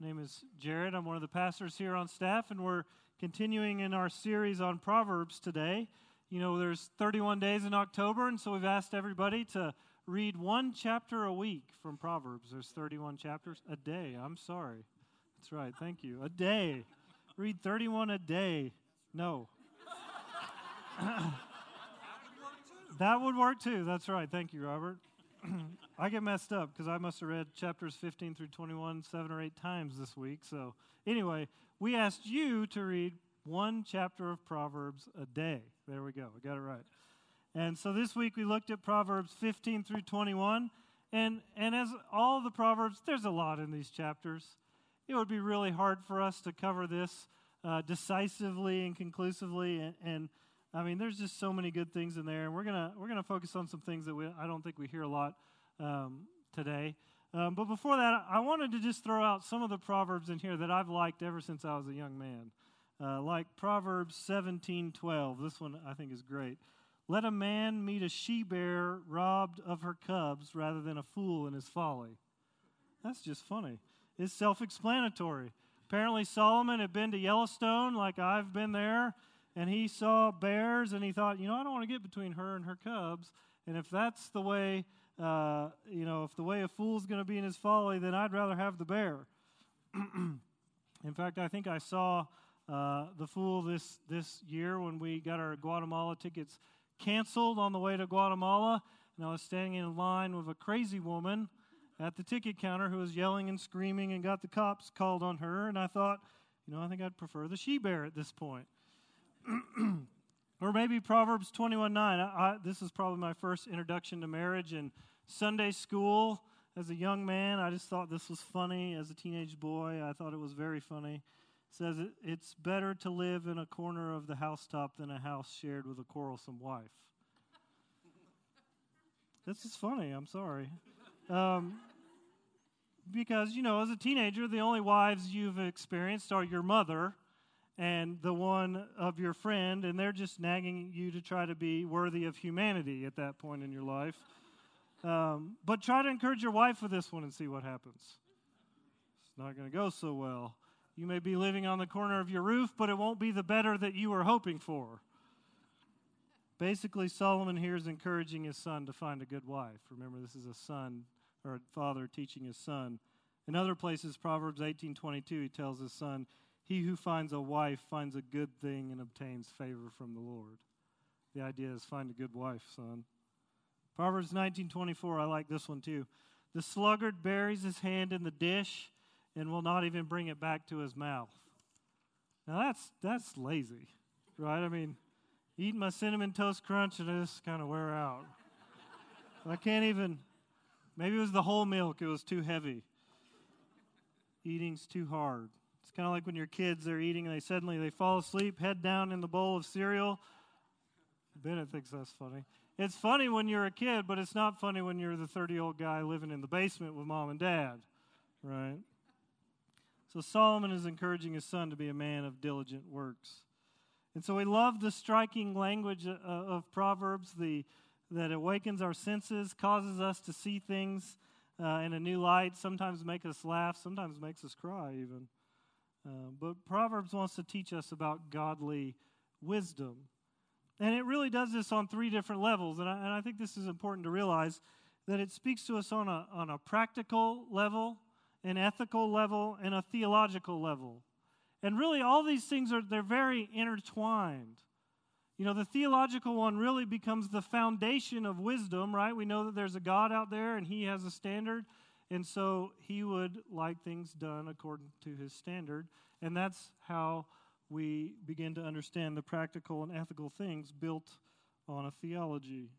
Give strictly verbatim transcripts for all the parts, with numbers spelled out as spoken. My name is Jared. I'm one of the pastors here on staff, and we're continuing in our series on Proverbs today. You know, there's thirty-one days in October, and so we've asked everybody to read one chapter a week from Proverbs. There's thirty-one chapters a day. I'm sorry. That's right. Thank you. A day. Read thirty-one a day. No. That would work too. That's right. Thank you, Robert. I get messed up because I must have read chapters fifteen through twenty-one seven or eight times this week. So anyway, we asked you to read one chapter of Proverbs a day. There we go. We got it right. And so this week we looked at Proverbs fifteen through twenty-one. And, and as all the Proverbs, there's a lot in these chapters. It would be really hard for us to cover this uh, decisively and conclusively. And, and I mean, there's just so many good things in there. And we're gonna we're gonna focus on some things that we I don't think we hear a lot um, today. Um, but before that, I wanted to just throw out some of the Proverbs in here that I've liked ever since I was a young man. Uh, like Proverbs seventeen twelve. This one I think is great. Let a man meet a she-bear robbed of her cubs rather than a fool in his folly. That's just funny. It's self-explanatory. Apparently Solomon had been to Yellowstone, like I've been there, and he saw bears, and he thought, you know, I don't want to get between her and her cubs, and if that's the way, uh, you know, if the way a fool's going to be in his folly, then I'd rather have the bear. In fact, I think I saw uh, the fool this, this year when we got our Guatemala tickets canceled on the way to Guatemala, and I was standing in line with a crazy woman at the ticket counter who was yelling and screaming and got the cops called on her, and I thought, you know, I think I'd prefer the she-bear at this point. Or maybe Proverbs twenty-one nine. I, I, this is probably my first introduction to marriage in Sunday school. As a young man, I just thought this was funny. As a teenage boy, I thought it was very funny. It says, it's better to live in a corner of the housetop than a house shared with a quarrelsome wife. This is funny. I'm sorry. Um Because, you know, as a teenager, the only wives you've experienced are your mother and the one of your friend, and they're just nagging you to try to be worthy of humanity at that point in your life. Um, but try to encourage your wife with this one and see what happens. It's not going to go so well. You may be living on the corner of your roof, but it won't be the better that you were hoping for. Basically, Solomon here is encouraging his son to find a good wife. Remember, this is a son or a father teaching his son. In other places, Proverbs eighteen twenty-two, he tells his son, he who finds a wife finds a good thing and obtains favor from the Lord. The idea is find a good wife, son. Proverbs nineteen twenty-four, I like this one too. The sluggard buries his hand in the dish and will not even bring it back to his mouth. Now that's that's lazy, right? I mean, eating my Cinnamon Toast Crunch and I just kind of wear out. I can't even, maybe it was the whole milk, it was too heavy. Eating's too hard. It's kind of like when your kids, they're eating and they suddenly, they fall asleep, head down in the bowl of cereal. Bennett thinks that's funny. It's funny when you're a kid, but it's not funny when you're the thirty-year-old guy living in the basement with mom and dad, right? So Solomon is encouraging his son to be a man of diligent works. And so we love the striking language of Proverbs, the that awakens our senses, causes us to see things uh, in a new light, sometimes make us laugh, sometimes makes us cry even. Uh, but Proverbs wants to teach us about godly wisdom. And it really does this on three different levels. And I, and I think this is important to realize that it speaks to us on a, on a practical level, an ethical level, and a theological level. And really all these things, are they're very intertwined. You know, the theological one really becomes the foundation of wisdom, right? We know that there's a God out there and he has a standard. And so he would like things done according to his standard. And that's how we begin to understand the practical and ethical things built on a theology.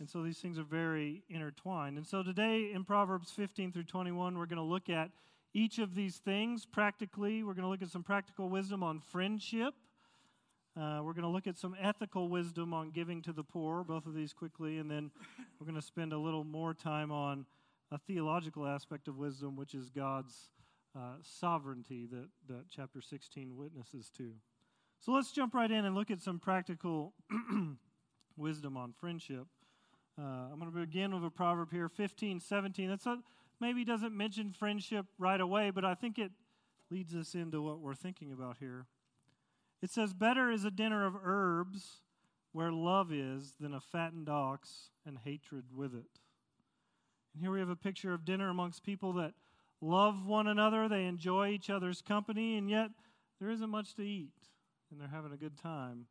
And so these things are very intertwined. And so today in Proverbs fifteen through twenty-one, we're going to look at each of these things practically. We're going to look at some practical wisdom on friendship. Uh, we're going to look at some ethical wisdom on giving to the poor, both of these quickly. And then we're going to spend a little more time on a theological aspect of wisdom, which is God's uh, sovereignty that, that chapter sixteen witnesses to. So let's jump right in and look at some practical wisdom on friendship. Uh, I'm going to begin with a proverb here, fifteen seventeen. That's a, maybe doesn't mention friendship right away, but I think it leads us into what we're thinking about here. It says, better is a dinner of herbs where love is than a fattened ox and hatred with it. And here we have a picture of dinner amongst people that love one another. They enjoy each other's company, and yet there isn't much to eat, and they're having a good time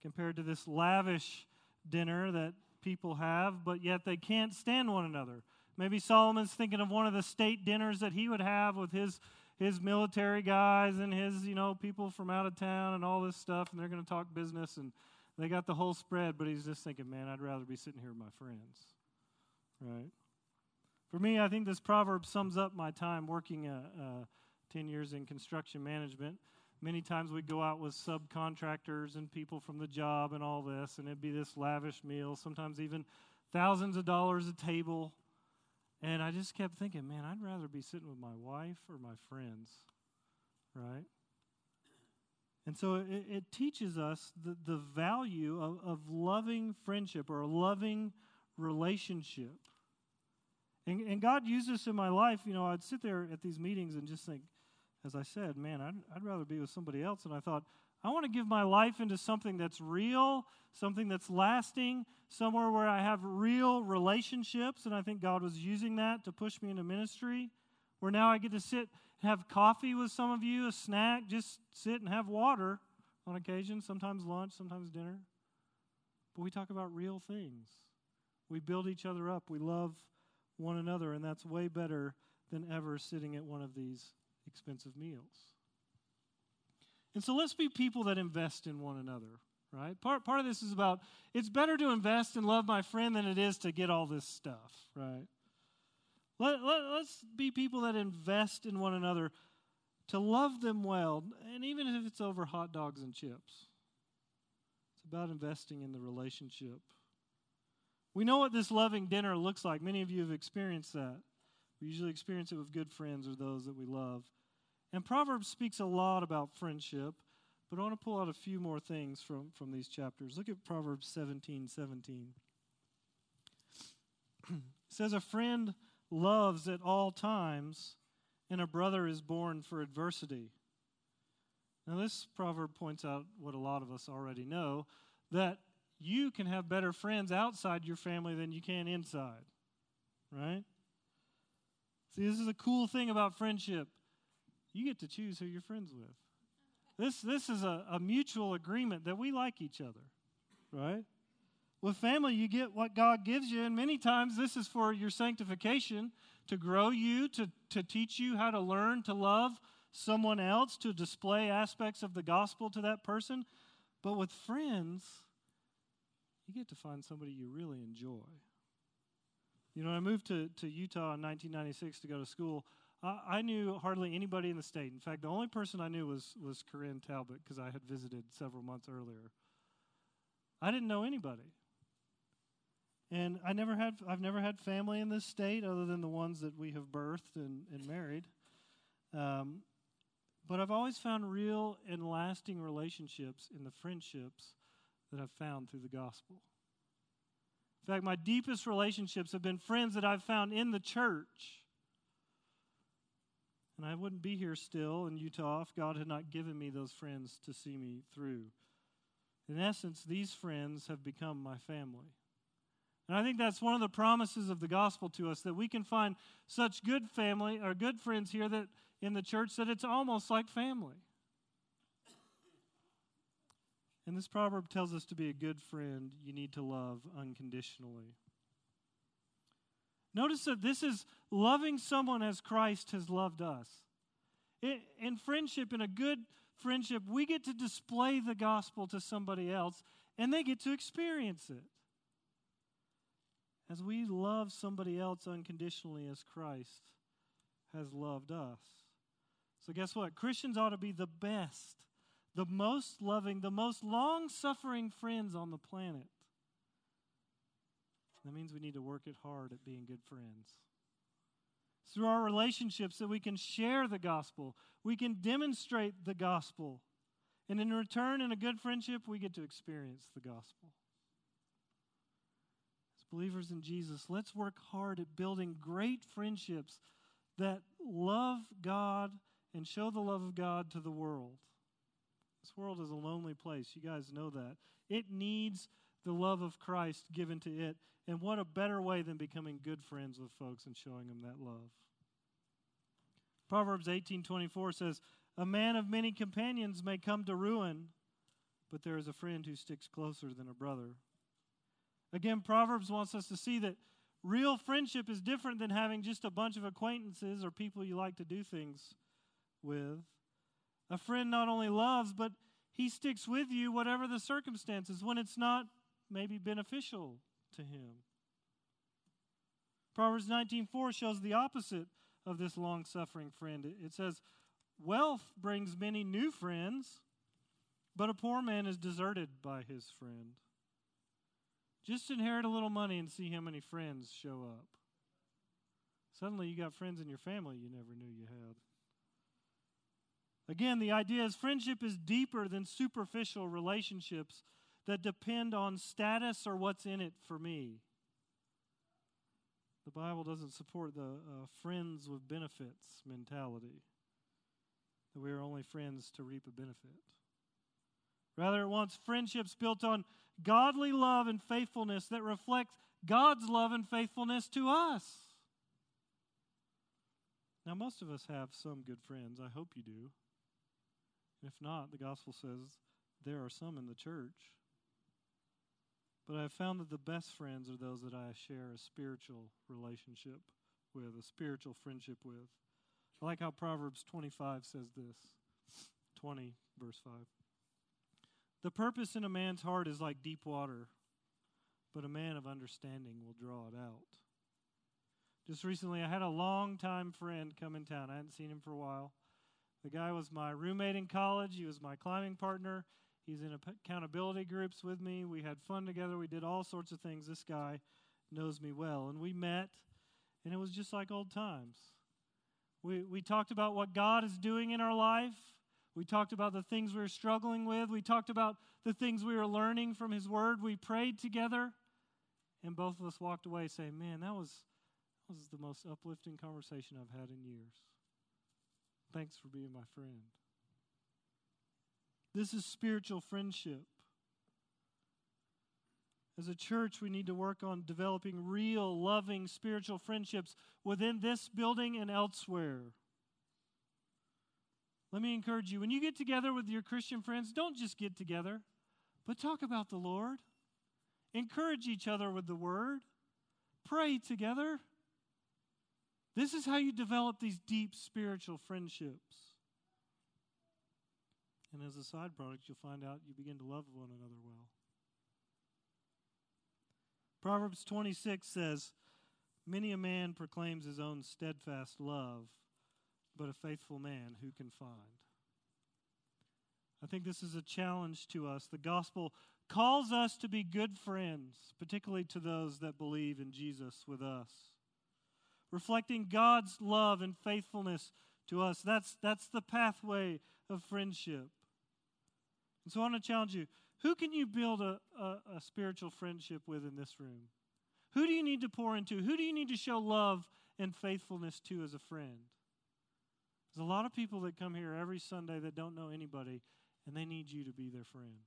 compared to this lavish dinner that people have, but yet they can't stand one another. Maybe Solomon's thinking of one of the state dinners that he would have with his his military guys and his, you know, people from out of town and all this stuff, and they're going to talk business, and they got the whole spread, but he's just thinking, man, I'd rather be sitting here with my friends, right? For me, I think this proverb sums up my time working uh, uh, ten years in construction management. Many times we'd go out with subcontractors and people from the job and all this, and it'd be this lavish meal, sometimes even thousands of dollars a table. And I just kept thinking, man, I'd rather be sitting with my wife or my friends, right? And so it, it teaches us the, the value of, of loving friendship or a loving relationship. And, and God used this in my life. You know, I'd sit there at these meetings and just think, as I said, man, I'd, I'd rather be with somebody else. And I thought, I want to give my life into something that's real, something that's lasting, somewhere where I have real relationships. And I think God was using that to push me into ministry, where now I get to sit and have coffee with some of you, a snack, just sit and have water on occasion, sometimes lunch, sometimes dinner. But we talk about real things. We build each other up. We love one another, and that's way better than ever sitting at one of these expensive meals. And so let's be people that invest in one another, right? Part part of this is about, it's better to invest and love my friend than it is to get all this stuff, right? Let, let, let's be people that invest in one another, to love them well, and even if it's over hot dogs and chips. It's about investing in the relationship. We know what this loving dinner looks like. Many of you have experienced that. We usually experience it with good friends or those that we love. And Proverbs speaks a lot about friendship, but I want to pull out a few more things from, from these chapters. Look at Proverbs seventeen seventeen. It says, a friend loves at all times, and a brother is born for adversity. Now this proverb points out what a lot of us already know, that you can have better friends outside your family than you can inside, right? See, this is a cool thing about friendship. You get to choose who you're friends with. This this is a, a mutual agreement that we like each other, right? With family, you get what God gives you, and many times this is for your sanctification, to grow you, to, to teach you how to learn, to love someone else, to display aspects of the gospel to that person. But with friends, you get to find somebody you really enjoy. You know, I moved to, to Utah in nineteen ninety-six to go to school. I, I knew hardly anybody in the state. In fact, the only person I knew was, was Corinne Talbot, because I had visited several months earlier. I didn't know anybody. And I never had, I've never had family in this state other than the ones that we have birthed and, and married. Um, but I've always found real and lasting relationships in the friendships that I've found through the gospel. In fact, my deepest relationships have been friends that I've found in the church. And I wouldn't be here still in Utah if God had not given me those friends to see me through. In essence, these friends have become my family. And I think that's one of the promises of the gospel to us, that we can find such good family or good friends here that in the church that it's almost like family. And this proverb tells us to be a good friend, you need to love unconditionally. Notice that this is loving someone as Christ has loved us. It, in friendship, in a good friendship, we get to display the gospel to somebody else, and they get to experience it. As we love somebody else unconditionally as Christ has loved us. So guess what? Christians ought to be the best, the most loving, the most long-suffering friends on the planet. That means we need to work it hard at being good friends. It's through our relationships that we can share the gospel. We can demonstrate the gospel. And in return, in a good friendship, we get to experience the gospel. As believers in Jesus, let's work hard at building great friendships that love God and show the love of God to the world. This world is a lonely place. You guys know that. It needs the love of Christ given to it. And what a better way than becoming good friends with folks and showing them that love. Proverbs eighteen twenty-four says, "A man of many companions may come to ruin, but there is a friend who sticks closer than a brother." Again, Proverbs wants us to see that real friendship is different than having just a bunch of acquaintances or people you like to do things with. A friend not only loves, but he sticks with you whatever the circumstances, when it's not maybe beneficial to him. Proverbs nineteen four shows the opposite of this long-suffering friend. It says, "Wealth brings many new friends, but a poor man is deserted by his friend." Just inherit a little money and see how many friends show up. Suddenly you got friends in your family you never knew you had. Again, the idea is friendship is deeper than superficial relationships that depend on status or what's in it for me. The Bible doesn't support the uh, friends with benefits mentality, that we are only friends to reap a benefit. Rather, it wants friendships built on godly love and faithfulness that reflects God's love and faithfulness to us. Now, most of us have some good friends. I hope you do. If not, the gospel says there are some in the church. But I've found that the best friends are those that I share a spiritual relationship with, a spiritual friendship with. I like how Proverbs twenty-five says this, twenty, verse five. "The purpose in a man's heart is like deep water, but a man of understanding will draw it out." Just recently, I had a long-time friend come in town. I hadn't seen him for a while. The guy was my roommate in college. He was my climbing partner. He's in accountability groups with me. We had fun together. We did all sorts of things. This guy knows me well. And we met, and it was just like old times. We we talked about what God is doing in our life. We talked about the things we were struggling with. We talked about the things we were learning from His Word. We prayed together, and both of us walked away saying, "Man, that was, that was the most uplifting conversation I've had in years. Thanks for being my friend." This is spiritual friendship. As a church, we need to work on developing real, loving, spiritual friendships within this building and elsewhere. Let me encourage you, when you get together with your Christian friends, don't just get together, but talk about the Lord. Encourage each other with the Word. Pray together. This is how you develop these deep spiritual friendships. And as a side product, you'll find out you begin to love one another well. Proverbs twenty-six says, "Many a man proclaims his own steadfast love, but a faithful man who can find?" I think this is a challenge to us. The gospel calls us to be good friends, particularly to those that believe in Jesus with us, reflecting God's love and faithfulness to us. That's, that's the pathway of friendship. And so I want to challenge you. Who can you build a, a, a spiritual friendship with in this room? Who do you need to pour into? Who do you need to show love and faithfulness to as a friend? There's a lot of people that come here every Sunday that don't know anybody, and they need you to be their friend.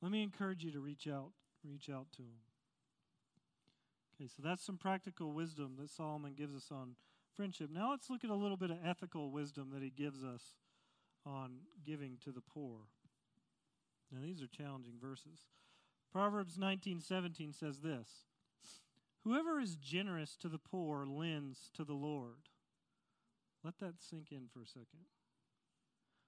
Let me encourage you to reach out, reach out to them. Okay, so that's some practical wisdom that Solomon gives us on friendship. Now let's look at a little bit of ethical wisdom that he gives us on giving to the poor. Now these are challenging verses. Proverbs nineteen seventeen says this, "Whoever is generous to the poor lends to the Lord." Let that sink in for a second.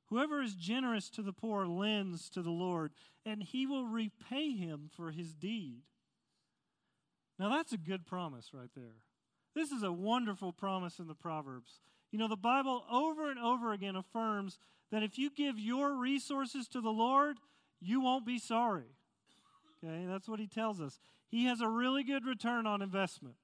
Whoever is generous to the poor lends to the Lord, and He will repay him for his deed. Now that's a good promise right there. This is a wonderful promise in the Proverbs. You know, the Bible over and over again affirms that if you give your resources to the Lord, you won't be sorry. Okay, that's what He tells us. He has a really good return on investment.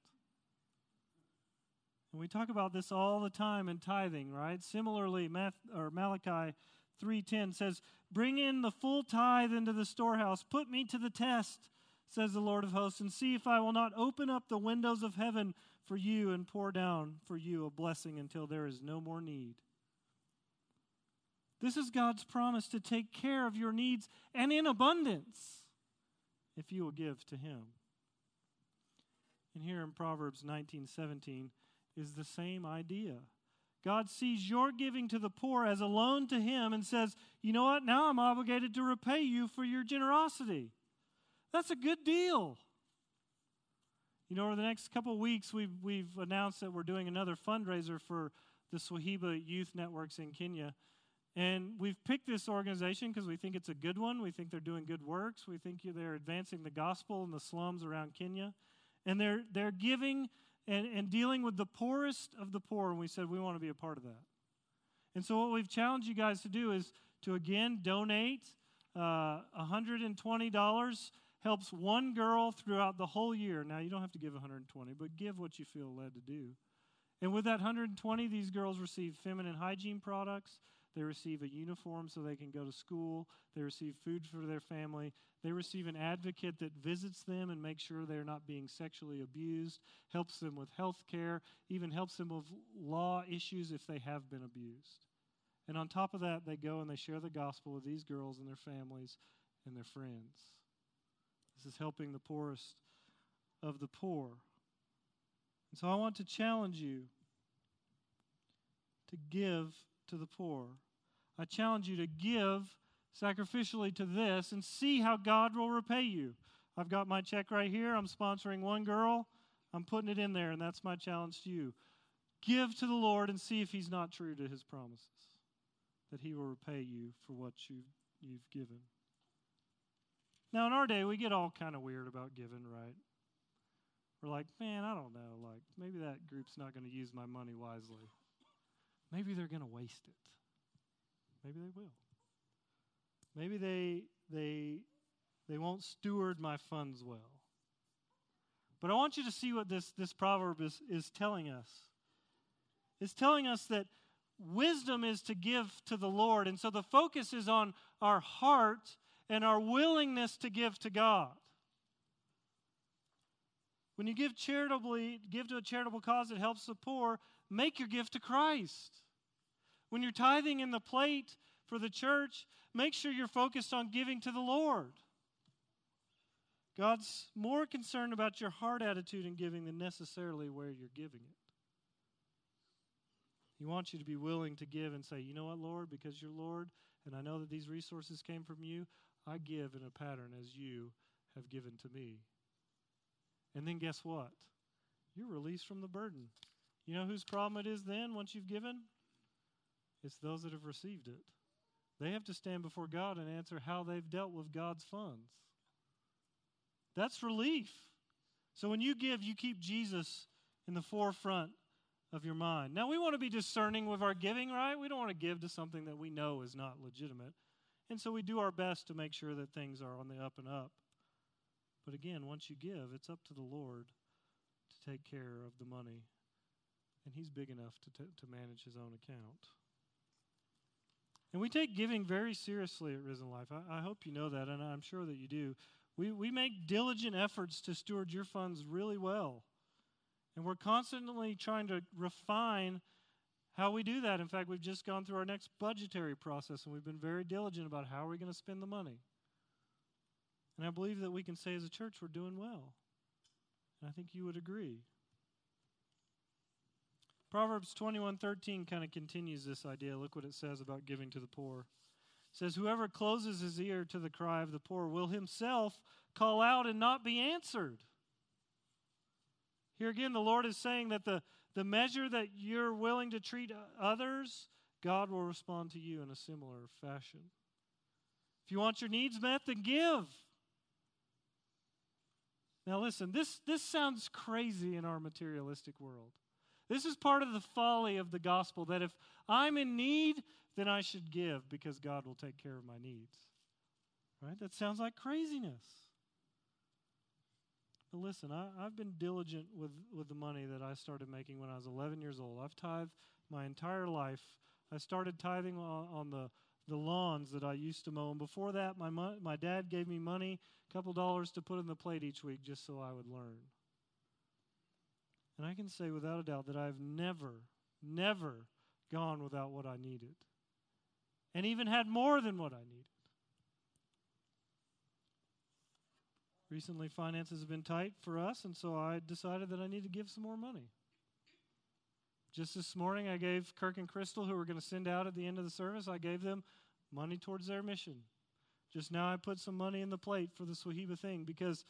And we talk about this all the time in tithing, right? Similarly, Math, or Malachi three ten says, "Bring in the full tithe into the storehouse. Put me to the test, says the Lord of hosts, and see if I will not open up the windows of heaven for you and pour down for you a blessing until there is no more need. This is God's promise to take care of your needs and in abundance if you will give to him. And here in Proverbs nineteen seventeen is the same idea. God sees your giving to the poor as a loan to him and says, you know what, now I'm obligated to repay you for your generosity. That's a good deal. You know, over the next couple of weeks, we've, we've announced that we're doing another fundraiser for the Swahiba Youth Networks in Kenya. And we've picked this organization because we think it's a good one. We think they're doing good works. We think they're advancing the gospel in the slums around Kenya. And they're they're giving and, and dealing with the poorest of the poor, and we said we want to be a part of that. And so what we've challenged you guys to do is to, again, donate uh, one hundred twenty dollars, helps one girl throughout the whole year. Now, you don't have to give one hundred twenty dollars, but give what you feel led to do. And with that one hundred twenty dollars, these girls receive feminine hygiene products. They receive a uniform so they can go to school. They receive food for their family. They receive an advocate that visits them and makes sure they're not being sexually abused, helps them with health care, even helps them with law issues if they have been abused. And on top of that, they go and they share the gospel with these girls and their families and their friends. This is helping the poorest of the poor. And so I want to challenge you to give to the poor. I challenge you to give sacrificially to this and see how God will repay you. I've got my check right here. I'm sponsoring one girl. I'm putting it in there, and that's my challenge to you. Give to the Lord and see if he's not true to his promises, that he will repay you for what you, you've given. Now, in our day, we get all kind of weird about giving, right? We're like, man, I don't know. Like, maybe that group's not going to use my money wisely. Maybe they're going to waste it. Maybe they will. Maybe they they they won't steward my funds well. But I want you to see what this, this proverb is, is telling us. It's telling us that wisdom is to give to the Lord. And so the focus is on our heart and our willingness to give to God. When you give charitably, give to a charitable cause that helps the poor, make your gift to Christ. When you're tithing in the plate for the church, make sure you're focused on giving to the Lord. God's more concerned about your heart attitude in giving than necessarily where you're giving it. He wants you to be willing to give and say, you know what, Lord, because you're Lord, and I know that these resources came from you, I give in a pattern as you have given to me. And then guess what? You're released from the burden. You know whose problem it is then once you've given? It's those that have received it. They have to stand before God and answer how they've dealt with God's funds. That's relief. So when you give, you keep Jesus in the forefront of your mind. Now, we want to be discerning with our giving, right? We don't want to give to something that we know is not legitimate. And so we do our best to make sure that things are on the up and up. But again, once you give, it's up to the Lord to take care of the money. And he's big enough to t- to manage his own account. And we take giving very seriously at Risen Life. I, I hope you know that, and I'm sure that you do. We we make diligent efforts to steward your funds really well. And we're constantly trying to refine how we do that. In fact, we've just gone through our next budgetary process, and we've been very diligent about how we're going to spend the money. And I believe that we can say as a church we're doing well. And I think you would agree. Proverbs twenty-one thirteen kind of continues this idea. Look what it says about giving to the poor. It says, whoever closes his ear to the cry of the poor will himself call out and not be answered. Here again, the Lord is saying that the, the measure that you're willing to treat others, God will respond to you in a similar fashion. If you want your needs met, then give. Now listen, this, this sounds crazy in our materialistic world. This is part of the folly of the gospel, that if I'm in need, then I should give because God will take care of my needs. Right? That sounds like craziness. But listen, I, I've been diligent with, with the money that I started making when I was eleven years old. I've tithed my entire life. I started tithing on, on the, the lawns that I used to mow. And before that, my mo- my dad gave me money, a couple dollars to put in the plate each week just so I would learn. And I can say without a doubt that I've never, never gone without what I needed, and even had more than what I needed. Recently, finances have been tight for us, and so I decided that I need to give some more money. Just this morning, I gave Kirk and Crystal, who we're going to send out at the end of the service, I gave them money towards their mission. Just now, I put some money in the plate for the Swahiba thing, because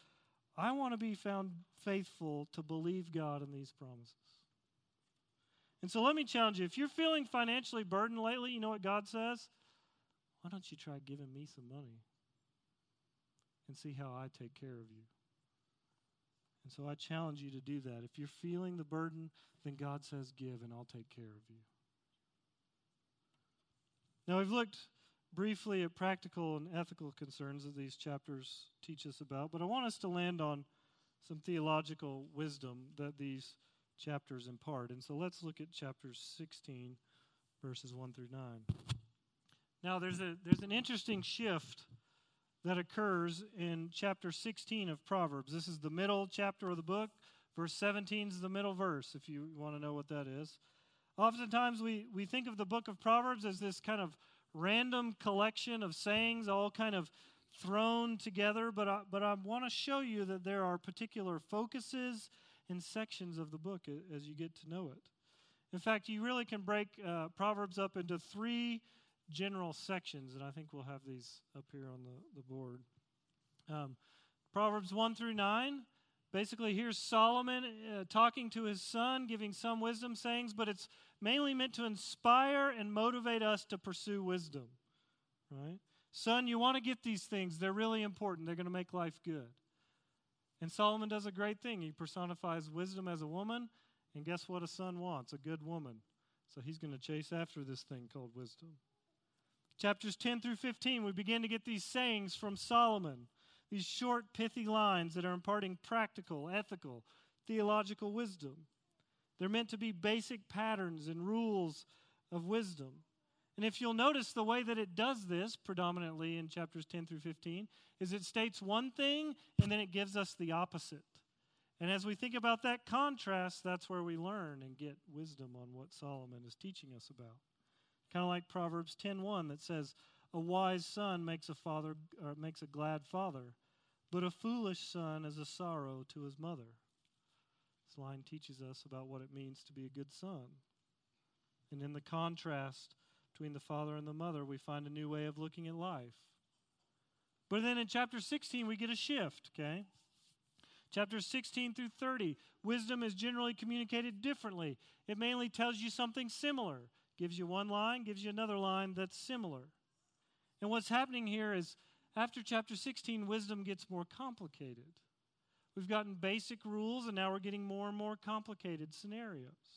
I want to be found faithful to believe God in these promises. And so let me challenge you. If you're feeling financially burdened lately, you know what God says? Why don't you try giving me some money? And see how I take care of you. And so I challenge you to do that. If you're feeling the burden, then God says give and I'll take care of you. Now we've looked briefly at practical and ethical concerns that these chapters teach us about, but I want us to land on some theological wisdom that these chapters impart. And so let's look at chapters sixteen, verses one through nine. Now there's a there's an interesting shift that occurs in chapter sixteen of Proverbs. This is the middle chapter of the book. Verse seventeen is the middle verse, if you want to know what that is. Oftentimes we, we think of the book of Proverbs as this kind of random collection of sayings, all kind of thrown together, but I, but I want to show you that there are particular focuses and sections of the book as you get to know it. In fact, you really can break uh, Proverbs up into three general sections, and I think we'll have these up here on the, the board. Um, Proverbs one through nine, basically here's Solomon uh, talking to his son, giving some wisdom sayings, but it's mainly meant to inspire and motivate us to pursue wisdom, right? Son, you want to get these things. They're really important. They're going to make life good. And Solomon does a great thing. He personifies wisdom as a woman, and guess what a son wants? A good woman. So he's going to chase after this thing called wisdom. Chapters ten through fifteen, we begin to get these sayings from Solomon, these short, pithy lines that are imparting practical, ethical, theological wisdom. They're meant to be basic patterns and rules of wisdom. And if you'll notice, the way that it does this, predominantly in chapters ten through fifteen, is it states one thing and then it gives us the opposite. And as we think about that contrast, that's where we learn and get wisdom on what Solomon is teaching us about. Kind of like Proverbs ten one that says, a wise son makes a father or makes a glad father, but a foolish son is a sorrow to his mother. This line teaches us about what it means to be a good son. And in the contrast between the father and the mother, we find a new way of looking at life. But then in chapter sixteen, we get a shift, okay? Chapters sixteen through thirty, wisdom is generally communicated differently. It mainly tells you something similar. Gives you one line, gives you another line that's similar. And what's happening here is after chapter sixteen, wisdom gets more complicated. We've gotten basic rules, and now we're getting more and more complicated scenarios.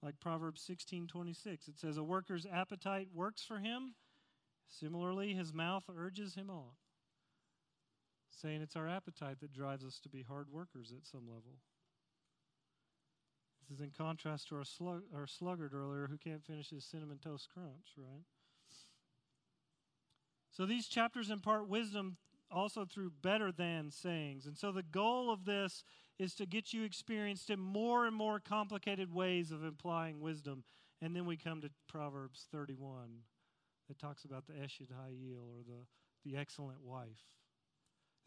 Like Proverbs sixteen twenty-six, it says, a worker's appetite works for him. Similarly, his mouth urges him on. Saying it's our appetite that drives us to be hard workers at some level. This is in contrast to our, slug, our sluggard earlier who can't finish his Cinnamon Toast Crunch, right? So these chapters impart wisdom also through better than sayings. And so the goal of this is to get you experienced in more and more complicated ways of implying wisdom. And then we come to Proverbs thirty-one that talks about the Eshed Ha'il, or the, the excellent wife.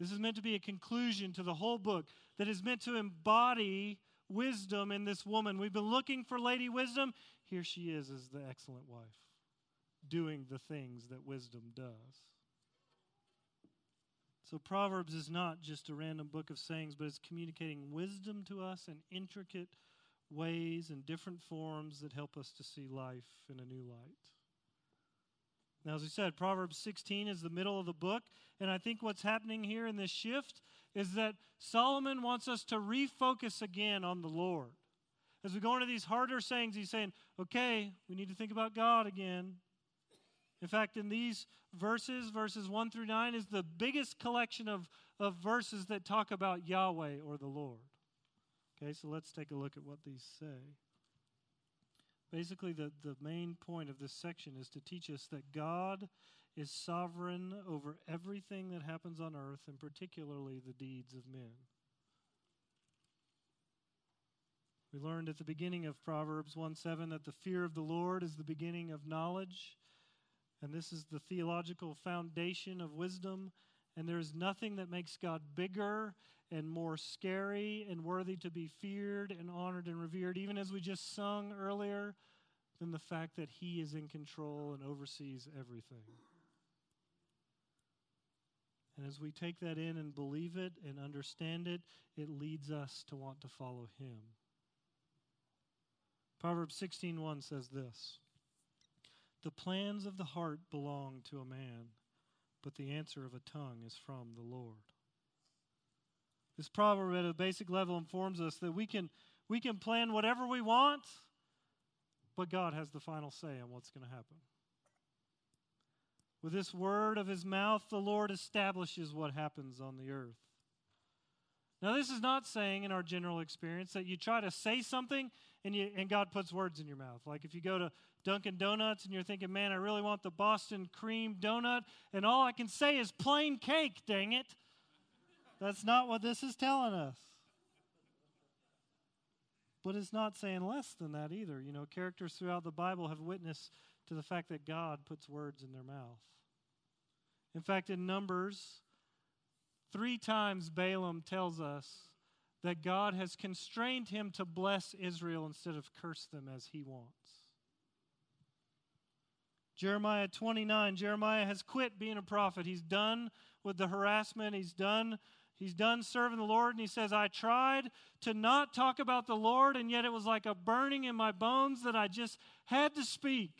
This is meant to be a conclusion to the whole book that is meant to embody wisdom in this woman. We've been looking for Lady Wisdom. Here she is as the excellent wife, doing the things that wisdom does. So Proverbs is not just a random book of sayings, but it's communicating wisdom to us in intricate ways and different forms that help us to see life in a new light. Now, as we said, Proverbs sixteen is the middle of the book, and I think what's happening here in this shift is that Solomon wants us to refocus again on the Lord. As we go into these harder sayings, he's saying, okay, we need to think about God again. In fact, in these verses, verses one through nine, is the biggest collection of, of verses that talk about Yahweh or the Lord. Okay, so let's take a look at what these say. Basically, the, the main point of this section is to teach us that God is sovereign over everything that happens on earth, and particularly the deeds of men. We learned at the beginning of Proverbs one seven that the fear of the Lord is the beginning of knowledge, and this is the theological foundation of wisdom, and there is nothing that makes God bigger and more scary and worthy to be feared and honored and revered, even as we just sung earlier, than the fact that He is in control and oversees everything. And as we take that in and believe it and understand it, it leads us to want to follow Him. Proverbs sixteen one says this: "The plans of the heart belong to a man, but the answer of a tongue is from the Lord." This proverb at a basic level informs us that we can we can plan whatever we want, but God has the final say on what's going to happen. With this word of His mouth, the Lord establishes what happens on the earth. Now, this is not saying in our general experience that you try to say something and you and God puts words in your mouth. Like if you go to Dunkin' Donuts and you're thinking, man, I really want the Boston cream donut, and all I can say is plain cake, dang it. That's not what this is telling us. But it's not saying less than that either. You know, characters throughout the Bible have witnessed to the fact that God puts words in their mouth. In fact, in Numbers, three times Balaam tells us that God has constrained him to bless Israel instead of curse them as he wants. Jeremiah twenty-nine, Jeremiah has quit being a prophet. He's done with the harassment. He's done, he's done serving the Lord. And he says, I tried to not talk about the Lord, and yet it was like a burning in my bones that I just had to speak.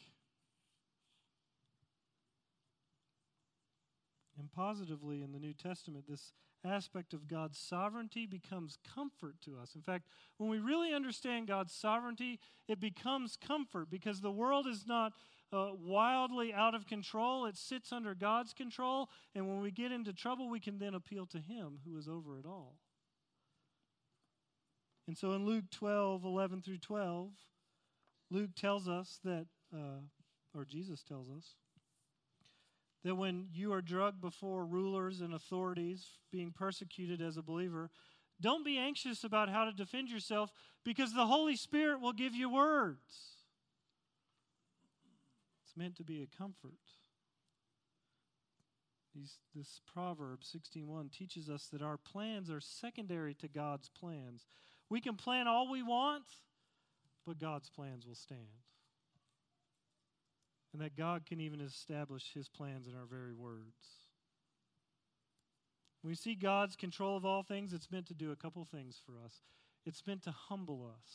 And positively in the New Testament, this aspect of God's sovereignty becomes comfort to us. In fact, when we really understand God's sovereignty, it becomes comfort, because the world is not uh, wildly out of control. It sits under God's control, and when we get into trouble, we can then appeal to Him who is over it all. And so in Luke twelve, eleven through twelve, Luke tells us that, uh, or Jesus tells us, that when you are drugged before rulers and authorities, being persecuted as a believer, don't be anxious about how to defend yourself, because the Holy Spirit will give you words. It's meant to be a comfort. These, this proverb sixteen one teaches us that our plans are secondary to God's plans. We can plan all we want, but God's plans will stand. And that God can even establish His plans in our very words. When we see God's control of all things, it's meant to do a couple things for us. It's meant to humble us.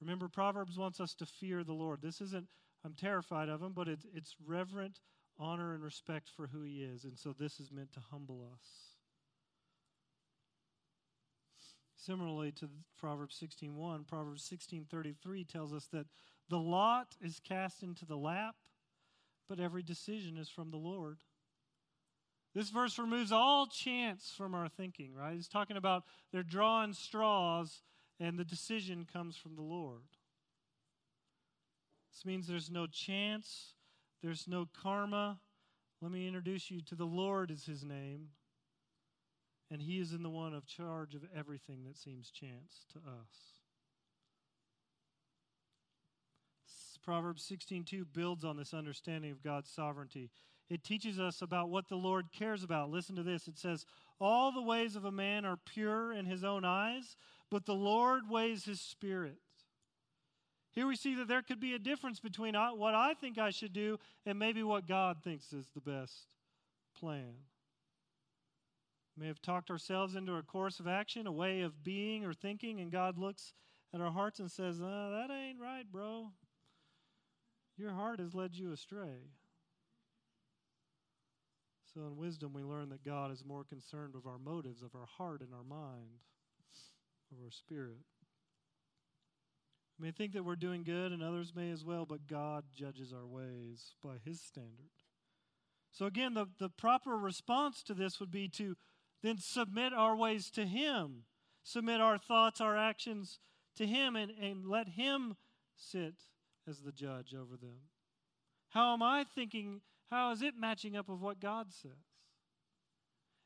Remember, Proverbs wants us to fear the Lord. This isn't, I'm terrified of Him, but it's, it's reverent honor and respect for who He is. And so this is meant to humble us. Similarly to Proverbs sixteen one, Proverbs sixteen thirty-three tells us that the lot is cast into the lap, but every decision is from the Lord. This verse removes all chance from our thinking, right? It's talking about they're drawing straws and the decision comes from the Lord. This means there's no chance, there's no karma. Let me introduce you to the Lord is His name. And He is in the one of charge of everything that seems chance to us. Proverbs sixteen two builds on this understanding of God's sovereignty. It teaches us about what the Lord cares about. Listen to this. It says, all the ways of a man are pure in his own eyes, but the Lord weighs his spirit. Here we see that there could be a difference between what I think I should do and maybe what God thinks is the best plan. We may have talked ourselves into a course of action, a way of being or thinking, and God looks at our hearts and says, oh, that ain't right, bro. Your heart has led you astray. So in wisdom, we learn that God is more concerned with our motives, of our heart and our mind, of our spirit. We may think that we're doing good, and others may as well, but God judges our ways by His standard. So again, the, the proper response to this would be to then submit our ways to Him, submit our thoughts, our actions to Him, and, and let Him sit as the judge over them? How am I thinking? How is it matching up with what God says?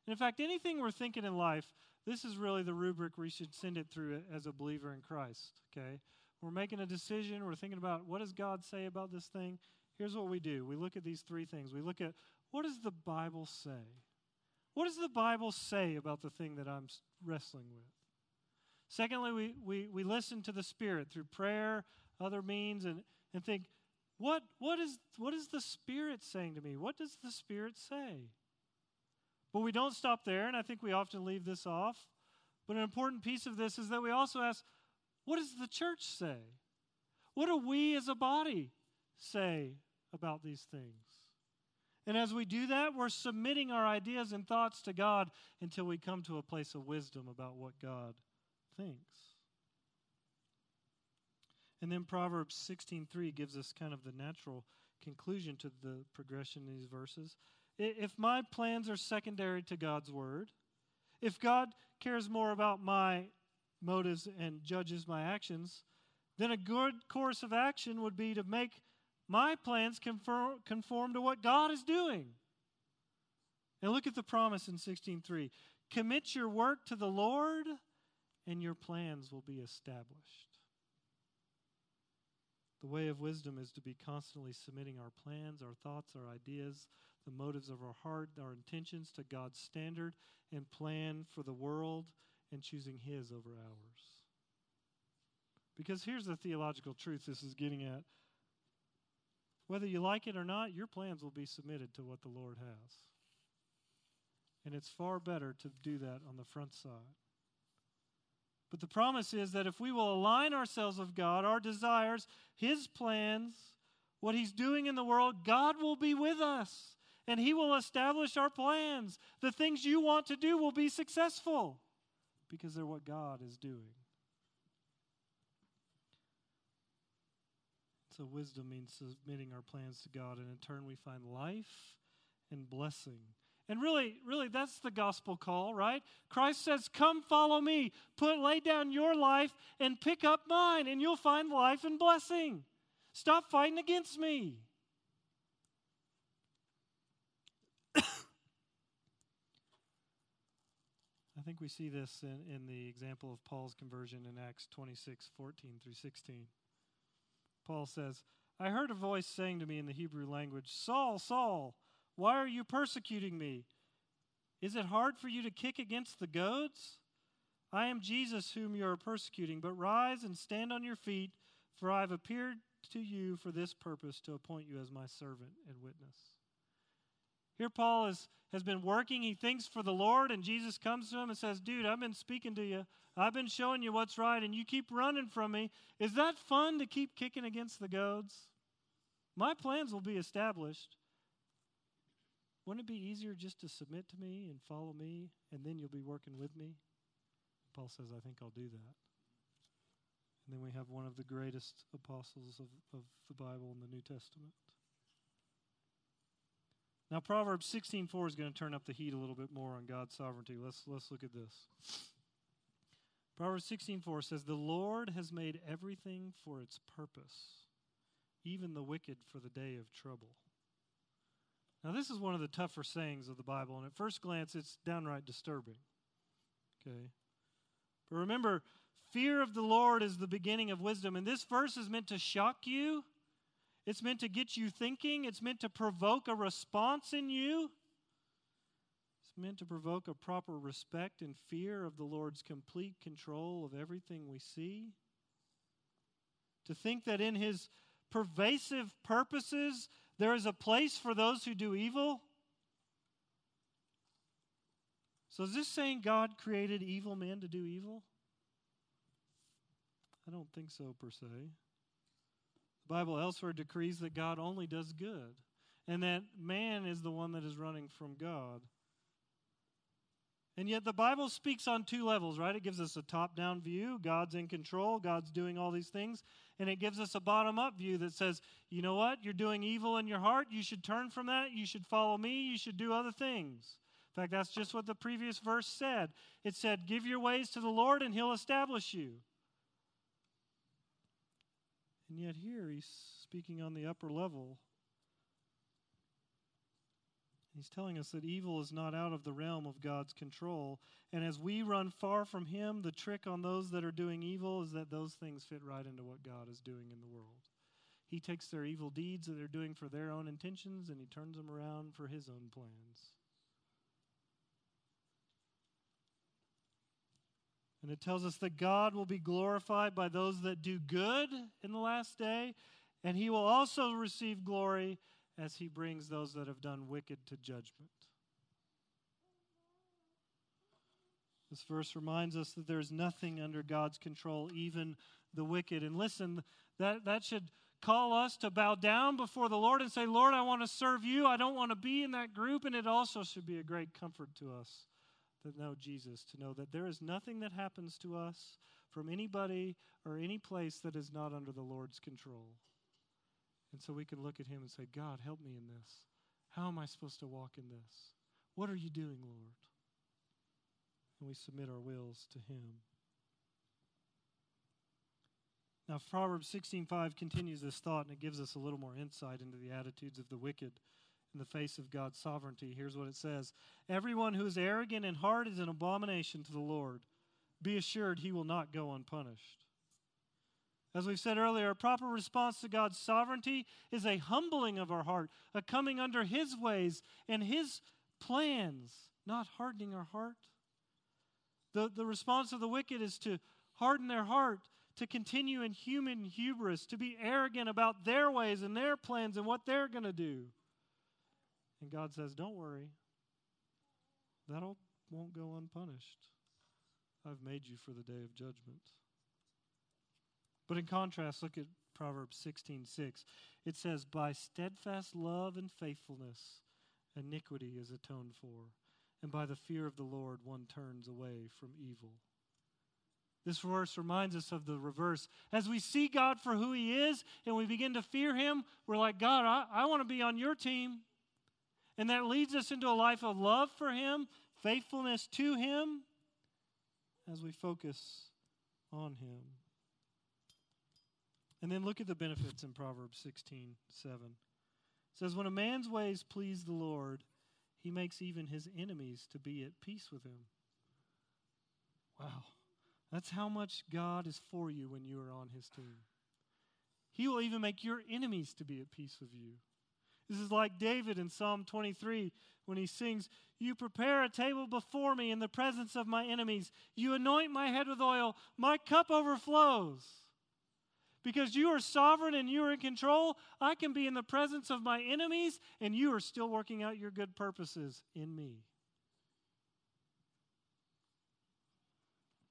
And in fact, anything we're thinking in life, this is really the rubric we should send it through as a believer in Christ, okay? We're making a decision. We're thinking about, what does God say about this thing? Here's what we do. We look at these three things. We look at, what does the Bible say? What does the Bible say about the thing that I'm wrestling with? Secondly, we we, we listen to the Spirit through prayer, other means, and, and think, what what is what is the Spirit saying to me? What does the Spirit say? But we don't stop there, and I think we often leave this off. But an important piece of this is that we also ask, what does the church say? What do we as a body say about these things? And as we do that, we're submitting our ideas and thoughts to God until we come to a place of wisdom about what God thinks. And then Proverbs sixteen three gives us kind of the natural conclusion to the progression in these verses. If my plans are secondary to God's word, if God cares more about my motives and judges my actions, then a good course of action would be to make my plans conform, conform to what God is doing. And look at the promise in sixteen three. Commit your work to the Lord, and your plans will be established. The way of wisdom is to be constantly submitting our plans, our thoughts, our ideas, the motives of our heart, our intentions to God's standard and plan for the world, and choosing His over ours. Because here's the theological truth this is getting at. Whether you like it or not, your plans will be submitted to what the Lord has. And it's far better to do that on the front side. But the promise is that if we will align ourselves with God, our desires, His plans, what He's doing in the world, God will be with us, and He will establish our plans. The things you want to do will be successful because they're what God is doing. So wisdom means submitting our plans to God, and in turn we find life and blessing. And really, really, that's the gospel call, right? Christ says, come follow me, put lay down your life and pick up mine, and you'll find life and blessing. Stop fighting against me. I think we see this in, in the example of Paul's conversion in Acts twenty-six, fourteen through sixteen. Paul says, I heard a voice saying to me in the Hebrew language, Saul, Saul, why are you persecuting me? Is it hard for you to kick against the goads? I am Jesus whom you are persecuting, but rise and stand on your feet, for I have appeared to you for this purpose, to appoint you as my servant and witness. Here Paul is, has been working. He thinks for the Lord, and Jesus comes to him and says, dude, I've been speaking to you. I've been showing you what's right, and you keep running from me. Is that fun to keep kicking against the goads? My plans will be established. Wouldn't it be easier just to submit to me and follow me, and then you'll be working with me? Paul says, I think I'll do that. And then we have one of the greatest apostles of, of the Bible in the New Testament. Now, Proverbs sixteen four is going to turn up the heat a little bit more on God's sovereignty. Let's, let's look at this. Proverbs sixteen four says, the Lord has made everything for its purpose, even the wicked for the day of trouble. Now, this is one of the tougher sayings of the Bible, and at first glance, it's downright disturbing. Okay? But remember, fear of the Lord is the beginning of wisdom, and this verse is meant to shock you. It's meant to get you thinking. It's meant to provoke a response in you. It's meant to provoke a proper respect and fear of the Lord's complete control of everything we see. To think that in His pervasive purposes, there is a place for those who do evil. So is this saying God created evil men to do evil? I don't think so, per se. The Bible elsewhere decrees that God only does good, and that man is the one that is running from God. And yet the Bible speaks on two levels, right? It gives us a top-down view, God's in control, God's doing all these things, and it gives us a bottom-up view that says, you know what, you're doing evil in your heart, you should turn from that, you should follow me, you should do other things. In fact, that's just what the previous verse said. It said, give your ways to the Lord and He'll establish you. And yet here he's speaking on the upper level. He's telling us that evil is not out of the realm of God's control. And as we run far from him, the trick on those that are doing evil is that those things fit right into what God is doing in the world. He takes their evil deeds that they're doing for their own intentions, and he turns them around for his own plans. And it tells us that God will be glorified by those that do good in the last day, and he will also receive glory as he brings those that have done wicked to judgment. This verse reminds us that there's nothing under God's control, even the wicked. And listen, that, that should call us to bow down before the Lord and say, Lord, I want to serve you. I don't want to be in that group. And it also should be a great comfort to us to know Jesus, to know that there is nothing that happens to us from anybody or any place that is not under the Lord's control. And so we can look at him and say, God, help me in this. How am I supposed to walk in this? What are you doing, Lord? And we submit our wills to him. Now, Proverbs sixteen five continues this thought, and it gives us a little more insight into the attitudes of the wicked in the face of God's sovereignty. Here's what it says. Everyone who is arrogant in heart is an abomination to the Lord. Be assured he will not go unpunished. As we've said earlier, a proper response to God's sovereignty is a humbling of our heart, a coming under his ways and his plans, not hardening our heart. The, the response of the wicked is to harden their heart, to continue in human hubris, to be arrogant about their ways and their plans and what they're going to do. And God says, don't worry, that won't go unpunished. I've made you for the day of judgment. But in contrast, look at Proverbs sixteen six. It says, by steadfast love and faithfulness, iniquity is atoned for, and by the fear of the Lord one turns away from evil. This verse reminds us of the reverse. As we see God for who he is and we begin to fear him, we're like, God, I, I want to be on your team. And that leads us into a life of love for him, faithfulness to him, as we focus on him. And then look at the benefits in Proverbs sixteen, seven. It says, when a man's ways please the Lord, he makes even his enemies to be at peace with him. Wow. That's how much God is for you when you are on his team. He will even make your enemies to be at peace with you. This is like David in Psalm twenty-three when he sings, you prepare a table before me in the presence of my enemies. You anoint my head with oil. My cup overflows. Because you are sovereign and you are in control, I can be in the presence of my enemies, and you are still working out your good purposes in me.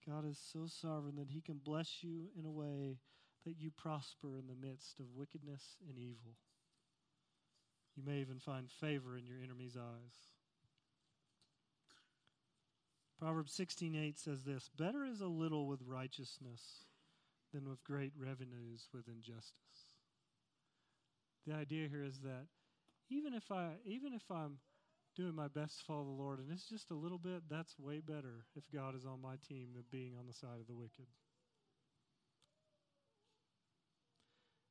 God is so sovereign that he can bless you in a way that you prosper in the midst of wickedness and evil. You may even find favor in your enemies' eyes. Proverbs sixteen eight says this, better is a little with righteousness than with great revenues with injustice. The idea here is that even if I even if I'm doing my best to follow the Lord and it's just a little bit, that's way better if God is on my team than being on the side of the wicked.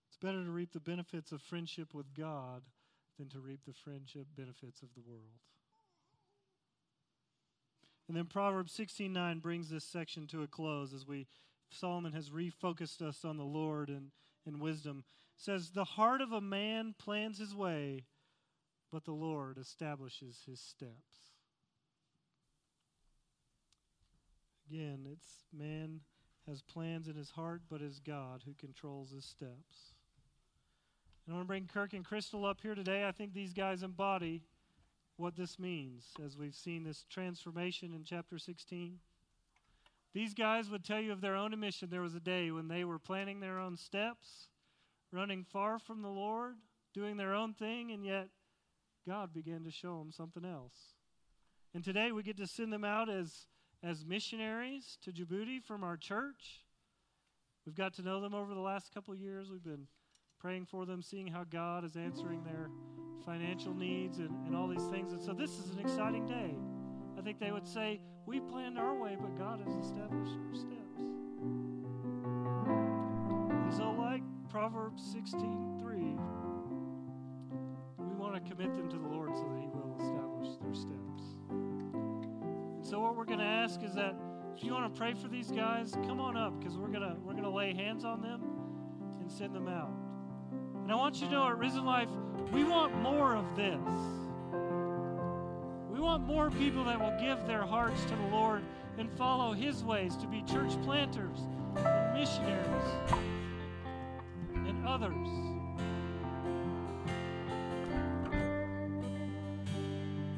It's better to reap the benefits of friendship with God than to reap the friendship benefits of the world. And then Proverbs sixteen nine brings this section to a close as we Solomon has refocused us on the Lord and, and wisdom. It says, the heart of a man plans his way, but the Lord establishes his steps. Again, it's man has plans in his heart, but it's God who controls his steps. And I want to bring Kirk and Crystal up here today. I think these guys embody what this means as we've seen this transformation in chapter sixteen. These guys would tell you of their own admission there was a day when they were planning their own steps, running far from the Lord, doing their own thing, and yet God began to show them something else. And today we get to send them out as, as missionaries to Djibouti from our church. We've got to know them over the last couple of years. We've been praying for them, seeing how God is answering their financial needs and, and all these things. And so this is an exciting day. I think they would say, we planned our way, but God has established our steps. And so like Proverbs sixteen three, we want to commit them to the Lord so that He will establish their steps. And so what we're going to ask is that if you want to pray for these guys, come on up, because we're gonna we're gonna lay hands on them and send them out. And I want you to know at Risen Life, we want more of this. We want more people that will give their hearts to the Lord and follow His ways to be church planters and missionaries and others.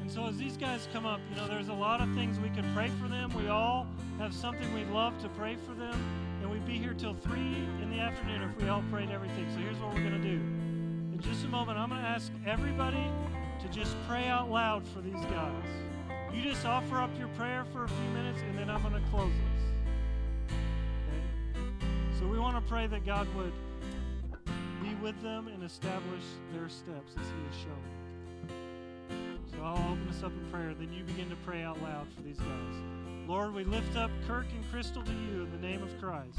And so as these guys come up, you know, there's a lot of things we can pray for them. We all have something we'd love to pray for them. And we'd be here till three in the afternoon if we all prayed everything. So here's what we're going to do. In just a moment, I'm going to ask everybody to just pray out loud for these guys. You just offer up your prayer for a few minutes, and then I'm going to close this. Okay? So we want to pray that God would be with them and establish their steps as He has shown. So I'll open this up in prayer. Then you begin to pray out loud for these guys. Lord, we lift up Kirk and Crystal to You in the name of Christ.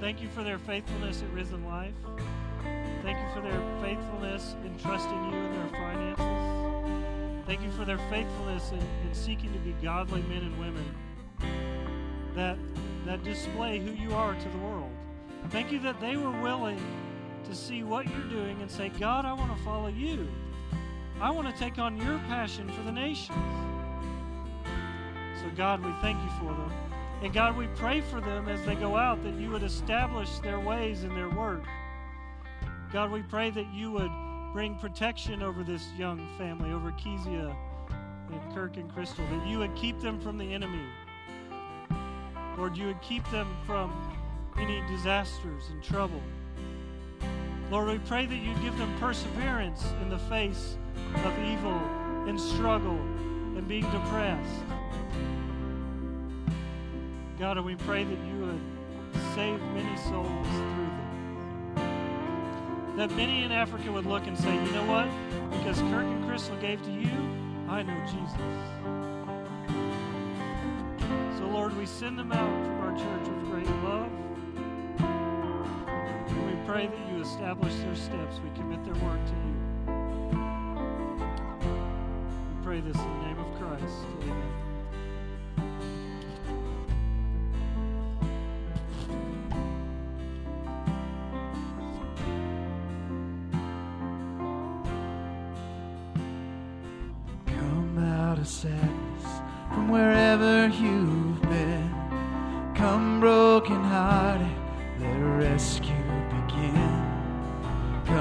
Thank You for their faithfulness at Risen Life. Thank You for their faithfulness in trusting You in their finances. Thank You for their faithfulness in, in seeking to be godly men and women that, that display who You are to the world. Thank You that they were willing to see what You're doing and say, God, I want to follow You. I want to take on Your passion for the nations. So God, we thank You for them. And God, we pray for them as they go out that You would establish their ways and their work. God, we pray that You would bring protection over this young family, over Kezia and Kirk and Crystal, that You would keep them from the enemy. Lord, You would keep them from any disasters and trouble. Lord, we pray that You give them perseverance in the face of evil and struggle and being depressed. God, and we pray that You would save many souls through them. That many in Africa would look and say, you know what? Because Kirk and Crystal gave to You, I know Jesus. So, Lord, we send them out from our church with great love. And we pray that You establish their steps. We commit their work to You. We pray this in the name of Christ. Amen. Sadness from wherever you've been, come broken hearted, let rescue begin.